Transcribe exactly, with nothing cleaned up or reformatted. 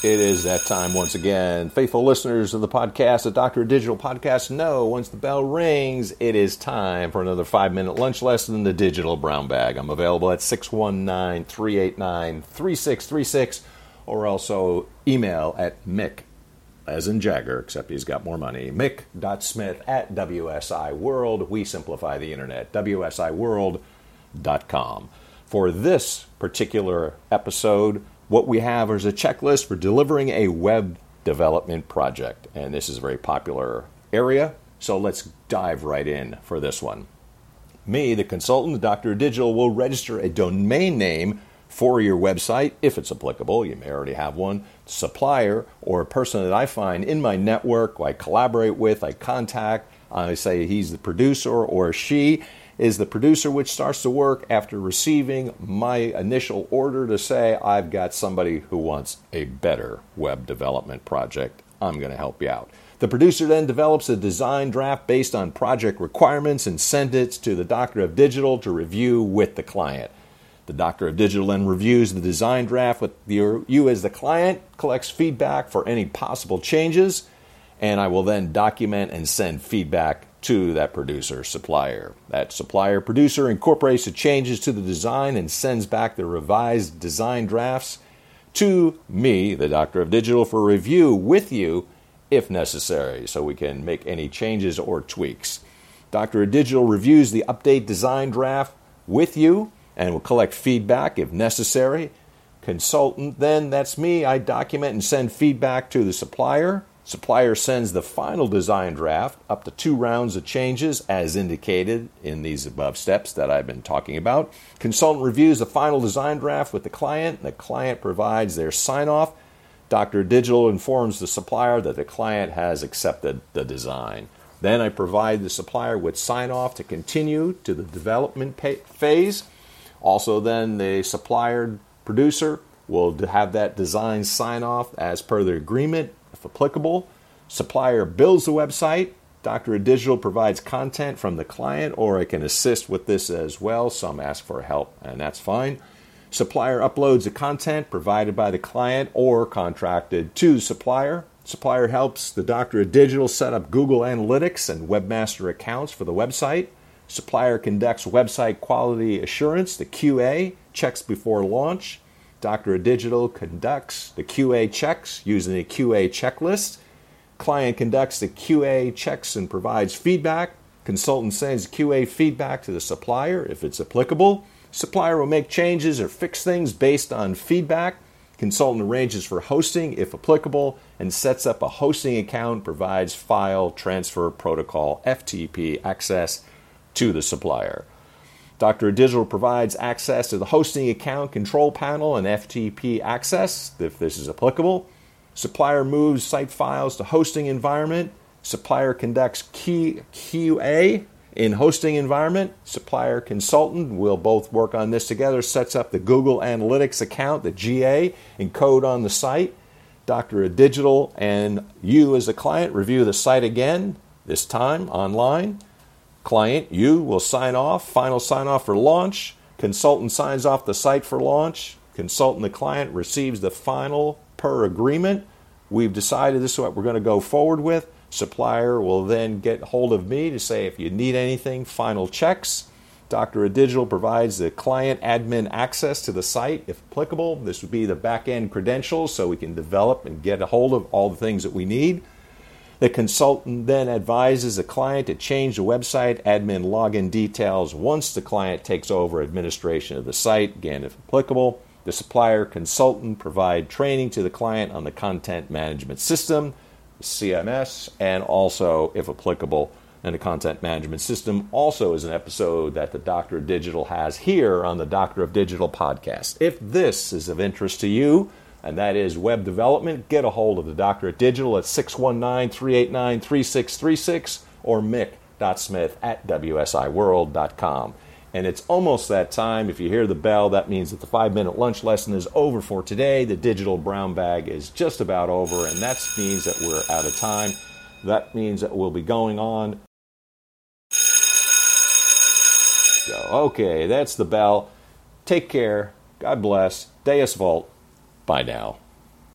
It is that time once again. Faithful listeners of the podcast, the Doctor of Digital Podcast, know once the bell rings, it is time for another five-minute lunch lesson in the digital brown bag. I'm available at six one nine, three eight nine, three six three six or also email at mick, as in Jagger, except he's got more money, mick.smith at W S I World. We simplify the internet, W S I world dot com. For this particular episode, what we have is a checklist for delivering a web development project. And this is a very popular area, so let's dive right in for this one. Me, the consultant, the Doctor of Digital, will register a domain name for your website, if it's applicable. You may already have one. Supplier, or a person that I find in my network, who I collaborate with, I contact, I say he's the producer or she is the producer, which starts to work after receiving my initial order to say, I've got somebody who wants a better web development project. I'm going to help you out. The producer then develops a design draft based on project requirements and sends it to the Doctor of Digital to review with the client. The Doctor of Digital then reviews the design draft with the, you as the client, collects feedback for any possible changes, and I will then document and send feedback to that producer supplier. That supplier producer incorporates the changes to the design and sends back the revised design drafts to me, the Doctor of Digital, for review with you if necessary, so we can make any changes or tweaks. Doctor of Digital reviews the update design draft with you and will collect feedback if necessary. Consultant, then that's me, I document and send feedback to the supplier. Supplier sends the final design draft up to two rounds of changes as indicated in these above steps that I've been talking about. Consultant reviews the final design draft with the client. The client provides their sign-off. Doctor Digital informs the supplier that the client has accepted the design. Then I provide the supplier with sign-off to continue to the development phase. Also then the supplier producer will have that design sign-off as per the agreement. If applicable, supplier builds the website. Doctor of Digital provides content from the client, or I can assist with this as well. Some ask for help, and that's fine. Supplier uploads the content provided by the client or contracted to supplier. Supplier helps the Doctor of Digital set up Google Analytics and Webmaster accounts for the website. Supplier conducts website quality assurance, the Q A, checks before launch. Doctor of Digital conducts the Q A checks using a Q A checklist. Client conducts the Q A checks and provides feedback. Consultant sends Q A feedback to the supplier if it's applicable. Supplier will make changes or fix things based on feedback. Consultant arranges for hosting if applicable and sets up a hosting account, provides file transfer protocol F T P access to the supplier. Doctor of Digital provides access to the hosting account control panel and F T P access, if this is applicable. Supplier moves site files to hosting environment. Supplier conducts Q A in hosting environment. Supplier consultant will both work on this together, sets up the Google Analytics account, the G A, and code on the site. Doctor of Digital and you as a client review the site again, this time online. Client, you will sign off, final sign off for launch. Consultant signs off the site for launch. Consultant, the client, receives the final per agreement. We've decided this is what we're going to go forward with. Supplier will then get hold of me to say if you need anything, final checks. Doctor of Digital provides the client admin access to the site if applicable. This would be the back-end credentials so we can develop and get a hold of all the things that we need. The consultant then advises the client to change the website admin login details once the client takes over administration of the site, again, if applicable. The supplier consultant provide training to the client on the content management system, C M S, and also, if applicable, and the content management system also is an episode that the Doctor of Digital has here on the Doctor of Digital podcast. If this is of interest to you, and that is web development, get a hold of the Doctor of Digital at six one nine, three eight nine, three six three six or mick.smith at W S I world dot com. And it's almost that time. If you hear the bell, that means that the five-minute lunch lesson is over for today. The digital brown bag is just about over, and that means that we're out of time. That means that we'll be going on. Okay, that's the bell. Take care. God bless. Deus Vult. Bye now.